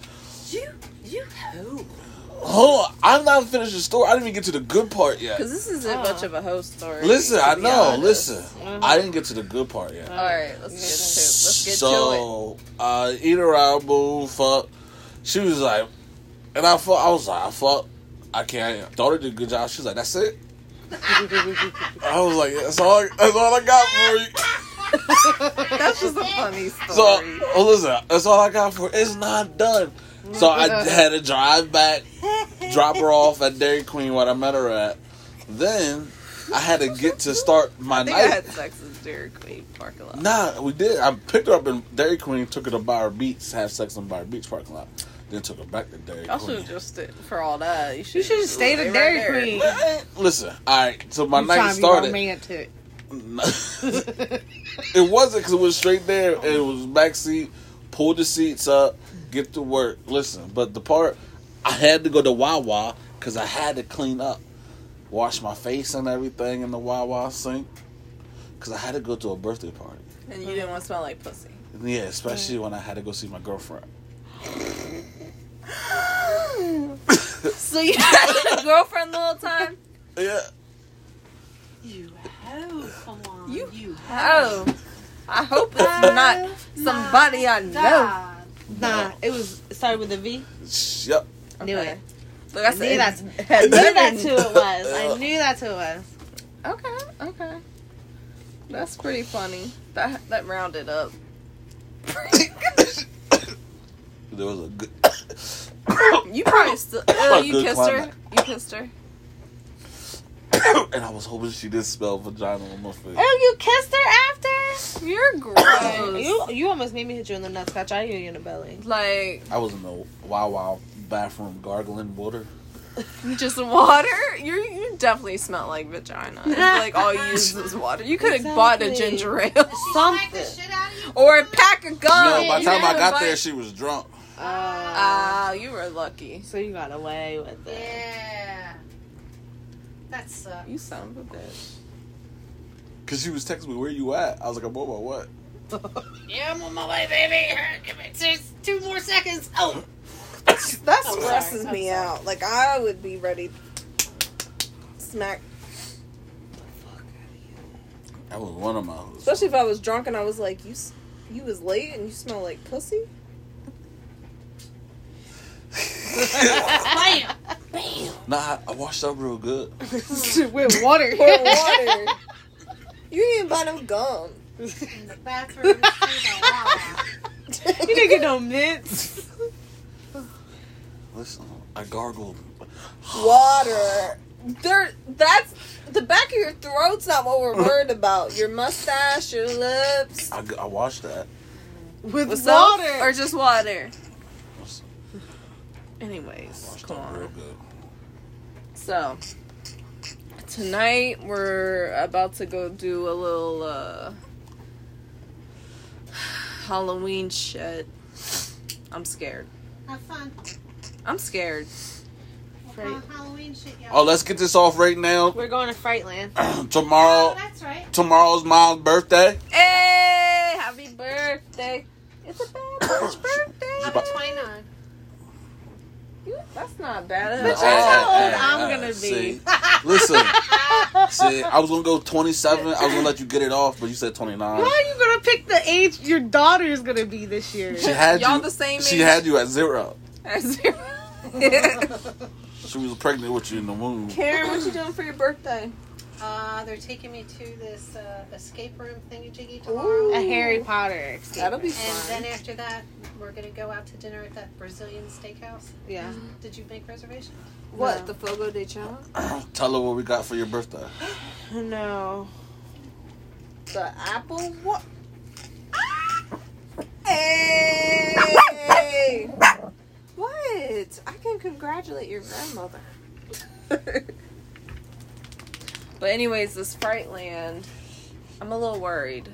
You who? Hold on. I'm not finished the story. I didn't even get to the good part yet. Because this isn't much of a hoe story. Listen, I know. Listen. Mm-hmm. I didn't get to the good part yet. All right. Let's get to it. So, eat around, boo, fuck. She was like... And I fuck. I was like, I fuck. I can't. Daughter did a good job. She was like, that's it? I was like, that's all I got for you. That's just a funny story. So, listen, that's all I got for you. It's not done. So I had to drive back, drop her off at Dairy Queen where I met her at. Then I had to get to start my night. I had sex in Dairy Queen parking lot. Nah, we did. I picked her up in Dairy Queen, took her to Byron Beach, had sex in Byron Beach parking lot. Then took her back to Dairy Queen. I should have just for all that. You should have stayed at Dairy Queen. Listen, all right. So my night started. Romantic. It wasn't because it was straight there. And it was backseat. Pull the seats up. Get to work. Listen, but the part I had to go to Wawa because I had to clean up, wash my face and everything in the Wawa sink because I had to go to a birthday party. And you didn't want to smell like pussy. Yeah, especially when I had to go see my girlfriend. So you had a girlfriend the whole time? Yeah. You hoe, come on. You hoe. I hope it's not somebody I know. Nah, it started with a V? Yep. Okay. Knew it. Look, I knew that's who it was. I knew that's who it was. Okay. That's pretty funny. That rounded up. There was a good... You probably still... you kissed her? You kissed her? And I was hoping she did smell vagina on my face. Oh, you kissed her after? You're gross. You almost made me hit you in the nuts. Catch. I hit you in the belly. Like... I was in the wow bathroom gargling water. Just water? You definitely smell like vagina. It's like all you use is water. You could have bought a ginger ale. Something. Or a pack of gum. No, by the time I got there, she was drunk. You were lucky. So you got away with it. Yeah. That sucks. You sound a bitch. Because she was texting me, where you at? I was like, I'm on my what? Yeah, I'm on my way, baby. Give me two more seconds. Oh. That stresses me out. Like, I would be ready to smack the fuck out of you. That was one of my hoes. Especially if I was drunk and I was like, you was late and you smell like pussy? Bam! Bam! Nah, I washed up real good. With water. With water. You didn't even buy no gum. In the bathroom. You didn't get no mints. Listen, I gargled. Water. That's the back of your throat's not what we're worried about. Your mustache, your lips. I washed that. With water. Or just water? Anyways, come on. Real good. So, tonight we're about to go do a little Halloween shit. I'm scared. Have fun. I'm scared. Halloween shit, y'all. Oh, let's get this off right now. We're going to Frightland. Tomorrow. Oh, that's right. Tomorrow's Mom's birthday. Hey, happy birthday. It's a bad bitch birthday. I'm 29. That's not bad. But that's how old I'm going to be. See, listen. See, I was going to go 27. I was going to let you get it off, but you said 29. Why are you going to pick the age your daughter is going to be this year? Y'all the same age? She had you at 0. At 0? She was pregnant with you in the womb. Karen, what you doing for your birthday? They're taking me to this escape room thingy-jiggy tomorrow. Ooh, a Harry Potter escape. That'll be fun. And then after that, we're going to go out to dinner at that Brazilian steakhouse. Yeah. Mm-hmm. Did you make reservations? What, no. The Fogo de Chão? Tell her what we got for your birthday. No. The apple? What? Hey! What? I can congratulate your grandmother. But anyways, this Frightland, I'm a little worried.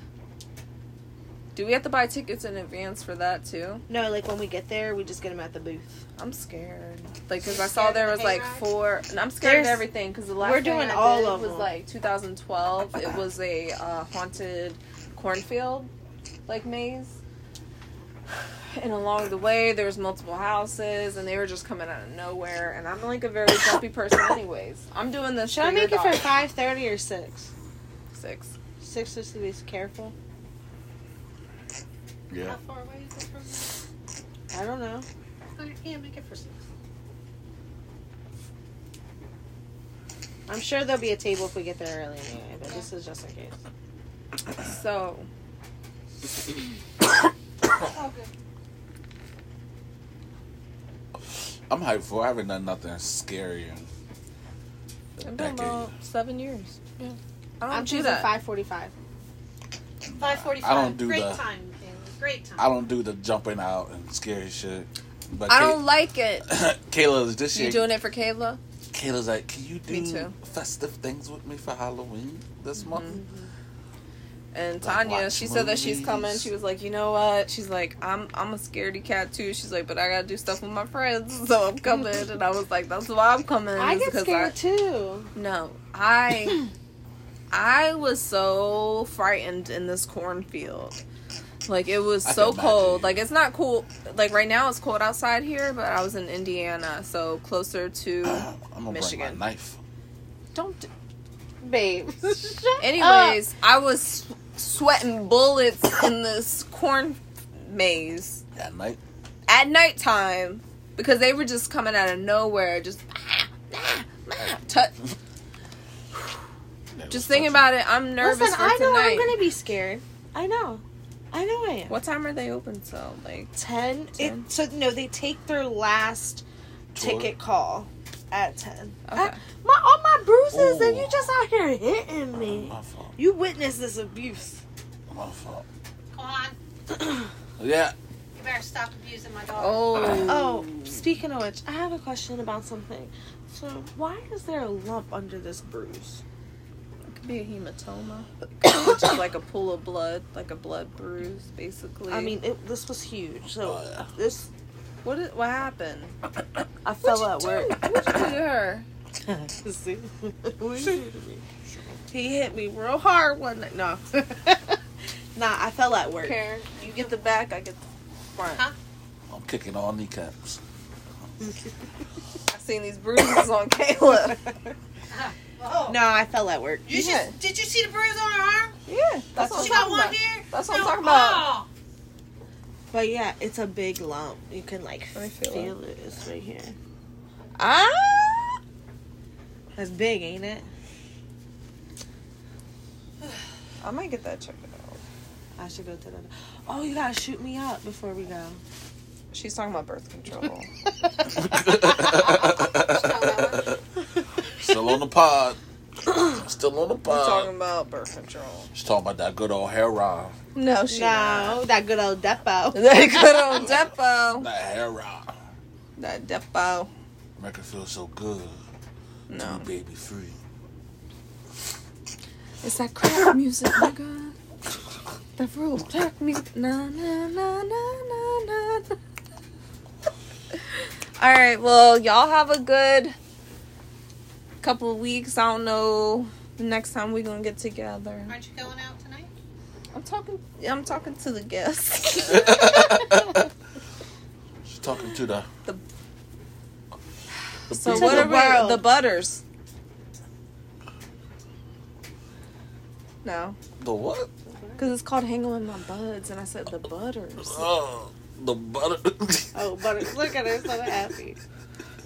Do we have to buy tickets in advance for that too? No, like when we get there, we just get them at the booth. I'm scared. Like, cause I saw there was like four, and I'm scared of everything. Cause the last we're doing all of was like 2012. It was a haunted cornfield, like maze. And along the way, there was multiple houses, and they were just coming out of nowhere. And I'm like a very jumpy person, anyways. I'm doing this. Should I make it for 5:30 or 6? 6. 6 just to be careful. Yeah. How far away is it from there? I don't know. Yeah, make it for 6. I'm sure there'll be a table if we get there early anyway, but this is just in case. So. Oh, good. I'm hyped for it. I haven't done nothing scarier. I've been about 7 years. Yeah. I'm choosing 5:45. 5:45. I don't do great the, time, Kayla. Great time. I don't do the jumping out and scary shit. But I don't like it. Kayla's this year. You doing it for Kayla? Kayla's like, can you do festive things with me for Halloween this month? Mm-hmm. And Tanya, she said that she's coming. She was like, you know what? She's like, I'm a scaredy cat too. She's like, but I gotta do stuff with my friends, so I'm coming. And I was like, that's why I'm coming. I get scared too. No, I was so frightened in this cornfield. Like, it was so cold. Like, it's not cool. Like, right now it's cold outside here, but I was in Indiana, so closer to Michigan. I'm gonna bring my knife. Don't. Babe. Anyways, I was sweating bullets in this corn maze at nighttime because they were just coming out of nowhere, just just thinking about it. I'm nervous. Listen, I know I'm gonna be scared. I know I am. What time are they open till? Like 10? 10? So no, they take their last ticket call at 10. Okay. All my bruises. Ooh. And you just out here hitting me. My fault. You witnessed this abuse. My fault. Come on. Yeah. You better stop abusing my dog. Oh, speaking of which, I have a question about something. So, why is there a lump under this bruise? It could be a hematoma. Which is like a pool of blood, like a blood bruise, basically. I mean, this was huge. So, this... What happened? I fell at work. What did you do to her? He hit me real hard one night. No. I fell at work. Karen, you get the back, I get the front. Huh? I'm kicking all kneecaps. I've seen these bruises on Kayla. Oh. No, I fell at work. Did you see the bruise on her arm? Yeah. That's what she got one here? That's what I'm talking about. Oh. But yeah, it's a big lump. You can like feel it. It's right here. Ah! That's big, ain't it? I might get that checked out. I should go to the... Oh, you gotta shoot me up before we go. She's talking about birth control. Still on the pod. We're talking about birth control. She's talking about that good old hair rod. No, not. That good old depot. That hair rod. That depot. Make her feel so good. No. Too baby free. It's that crack music, nigga. That real crack music. Na, na, na, na, na, na. All right, well, y'all have a good couple of weeks. I don't know the next time we're gonna get together. Aren't you going out tonight? I'm talking to the guests. She's talking to the so what the are world. The butters. No. The what? Because it's called Hanging With My Buds, and I said the butters. Oh, the butters. Oh, butters. Look at her, so happy.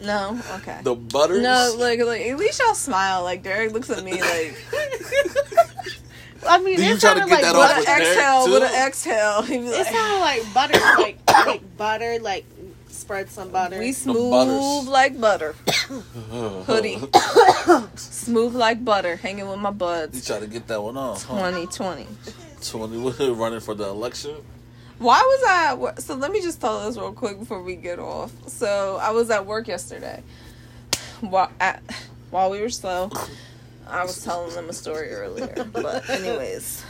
No, okay. The butters? No, like, at least y'all smile. Like, Derek looks at me like... I mean, it sounded like with an exhale. It sounded like butter, like butter, like Spread some butter. We smooth like butter. Hoodie. Smooth like butter. Hanging with my buds. You try to get that one off, huh? 2020. Running for the election. Why was I... So let me just tell this real quick before we get off. So I was at work yesterday. While we were slow, I was telling them a story earlier. But anyways.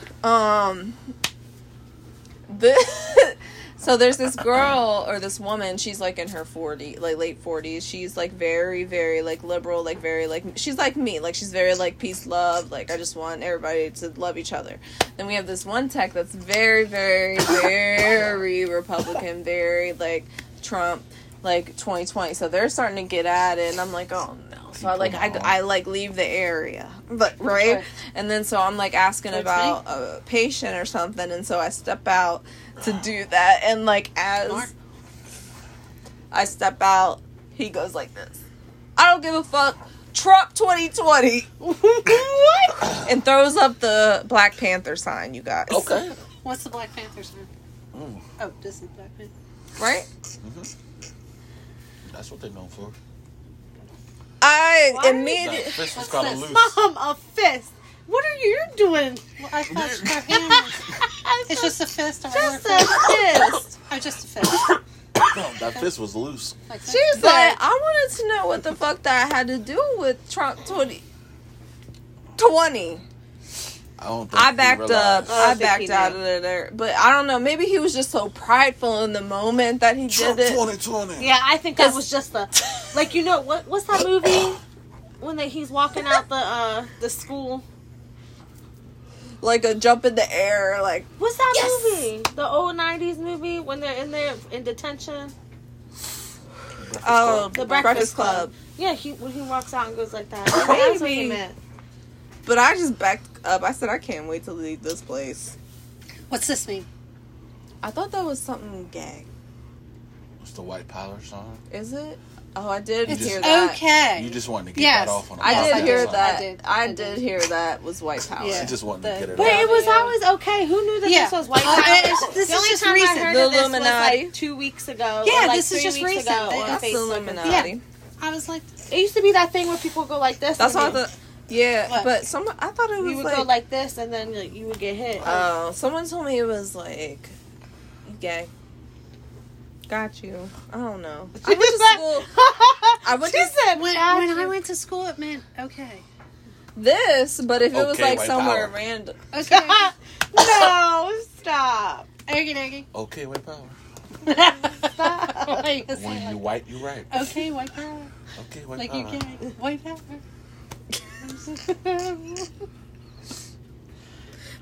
So there's this girl, or this woman, she's, like, in her 40s, like, late 40s. She's, like, very, very, like, liberal, like, very, like, she's like me. Like, she's very, like, peace, love. Like, I just want everybody to love each other. Then we have this one tech that's very, very, very Republican, very, like, Trump, like, 2020. So they're starting to get at it, and I'm like, oh, no. So I leave the area, but right? Okay. And then so I'm like asking about a patient or something, and so I step out to do that, and like as I step out, he goes like this. I don't give a fuck. Trump 2020. What? And throws up the Black Panther sign, you guys. Okay. What's the Black Panther sign? Mm. Oh, this is Black Panther. Right? Mm-hmm. That's what they're known for. I immediately... Mom, a fist. What are you doing? Well, I touched her hand. It's just a fist. Just a fist. No, that fist was loose. Like she was like, I wanted to know what the fuck that had to do with Trump 2020. I backed out of there. But I don't know. Maybe he was just so prideful in the moment that he Trump did it. 2020. Yeah, I think that was just the... Like, you know, what's that movie? When he's walking out the school. Like a jump in the air. Like, what's that movie? The old 90s movie when they're in there in detention. Oh, the Breakfast Club. Yeah, when he walks out and goes like that. That's what he meant. But I just backed up. I said, I can't wait to leave this place. What's this mean? I thought that was something gay. What's the white power song? Is it? Oh, I did hear that. Okay. You just wanted to get that off on a podcast. I did hear that. I did hear that was white power. Yeah. She just wanted to get it off. But out. It was always okay. Who knew that this was white power? This the only is just time recent. I heard the of this Illuminati. Was like 2 weeks ago. Yeah, like this is just recent. That's the Illuminati. Yeah. I was like, it used to be that thing where people go like this. That's all the... Yeah, what? But I thought it was you would like... go like this and then like, you would get hit. Oh, someone told me it was like gay. Got you. I don't know. I went to school. When I went to school, it meant okay. This, but if it was like somewhere power. Random. Okay. No, stop. Eggy. Okay, white power. Stop. When you white, you right. Okay, white power. Okay, white power. Like you gay. White power.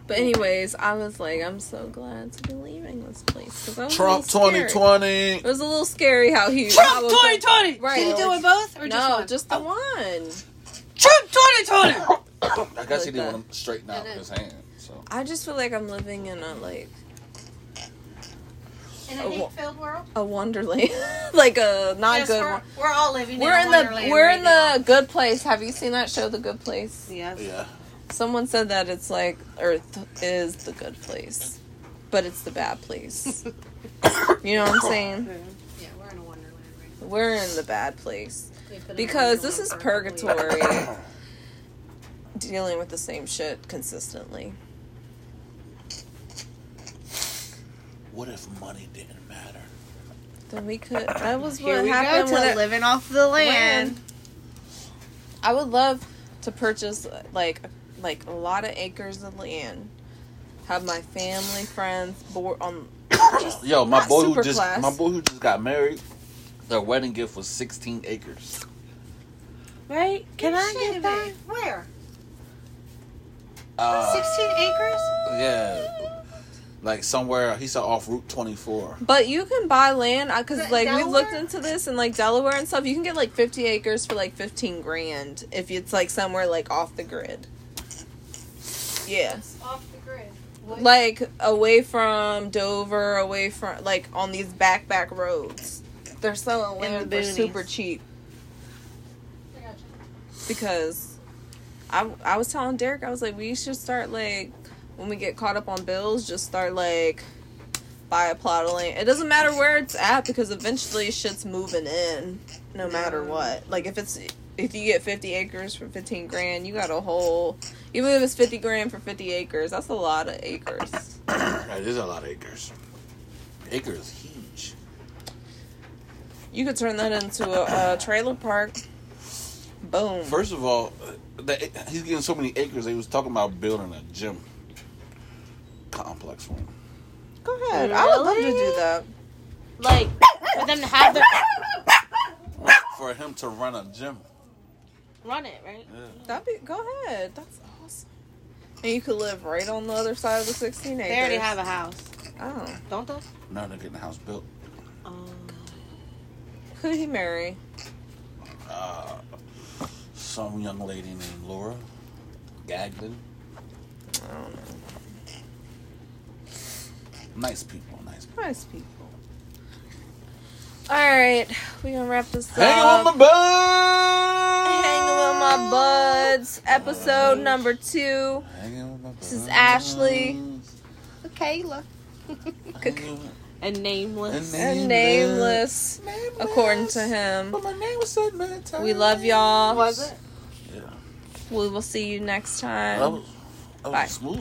But anyways, I was like, I'm so glad to be leaving this place. Trump 2020. It was a little scary how he Trump 2020. Right. Did he do it both or just one? Just the one. Trump 2020. I guess he didn't want to straighten out his hand. So I just feel like I'm living in a like in a hate-filled world, a wonderland, like a not yes, good. We're all living. We're in the we're in the Good Place. Have you seen that show, The Good Place? Yes. Yeah. Someone said that it's like Earth is the good place, but it's the bad place. You know what I'm saying? Yeah, we're in a wonderland. Right? We're in the bad place because this is purgatory. Dealing with the same shit consistently. What if money didn't matter? Then we could. That was what happened when living off the land. I would love to purchase like a lot of acres of land. Have my family, friends, yo, my boy who just got married. Their wedding gift was 16 acres. Right? Can I get that? Where? 16 acres? Yeah. Like somewhere, he said off Route 24. But you can buy land, because like Delaware? We looked into this in like Delaware and stuff. You can get like 50 acres for like $15,000 if it's like somewhere like off the grid. Yeah. Off the grid. What? Like away from Dover, away from like on these back roads. They're selling land. They're super cheap. I gotcha. Because I was telling Derek, I was like, we should start like. When we get caught up on bills, just start like buy a plot of land. It doesn't matter where it's at because eventually shit's moving in no matter what. Like if you get 50 acres for 15 grand, you got a whole, even if it's 50 grand for 50 acres, that's a lot of acres. That is a lot of acres. Acre is huge. You could turn that into a trailer park. Boom. First of all, he's getting so many acres, they was talking about building a gym complex for him. Go ahead. Really? I would love to do that. Like, for them to have the... For him to run a gym. Run it, right? Yeah. Go ahead. That's awesome. And you could live right on the other side of the 16 acres. They already have a house. Oh. Don't they? No, they're getting the house built. Who'd he marry? Some young lady named Laura Gagden. I don't know. Nice people. Alright, we're gonna wrap this up. Hanging with my buds. Episode number 2. Hanging with my buds. This is Ashley. Kayla. And nameless. According to him. But my name was said many times. We love y'all. Was it? Yeah. We will see you next time. That was Bye. Smooth.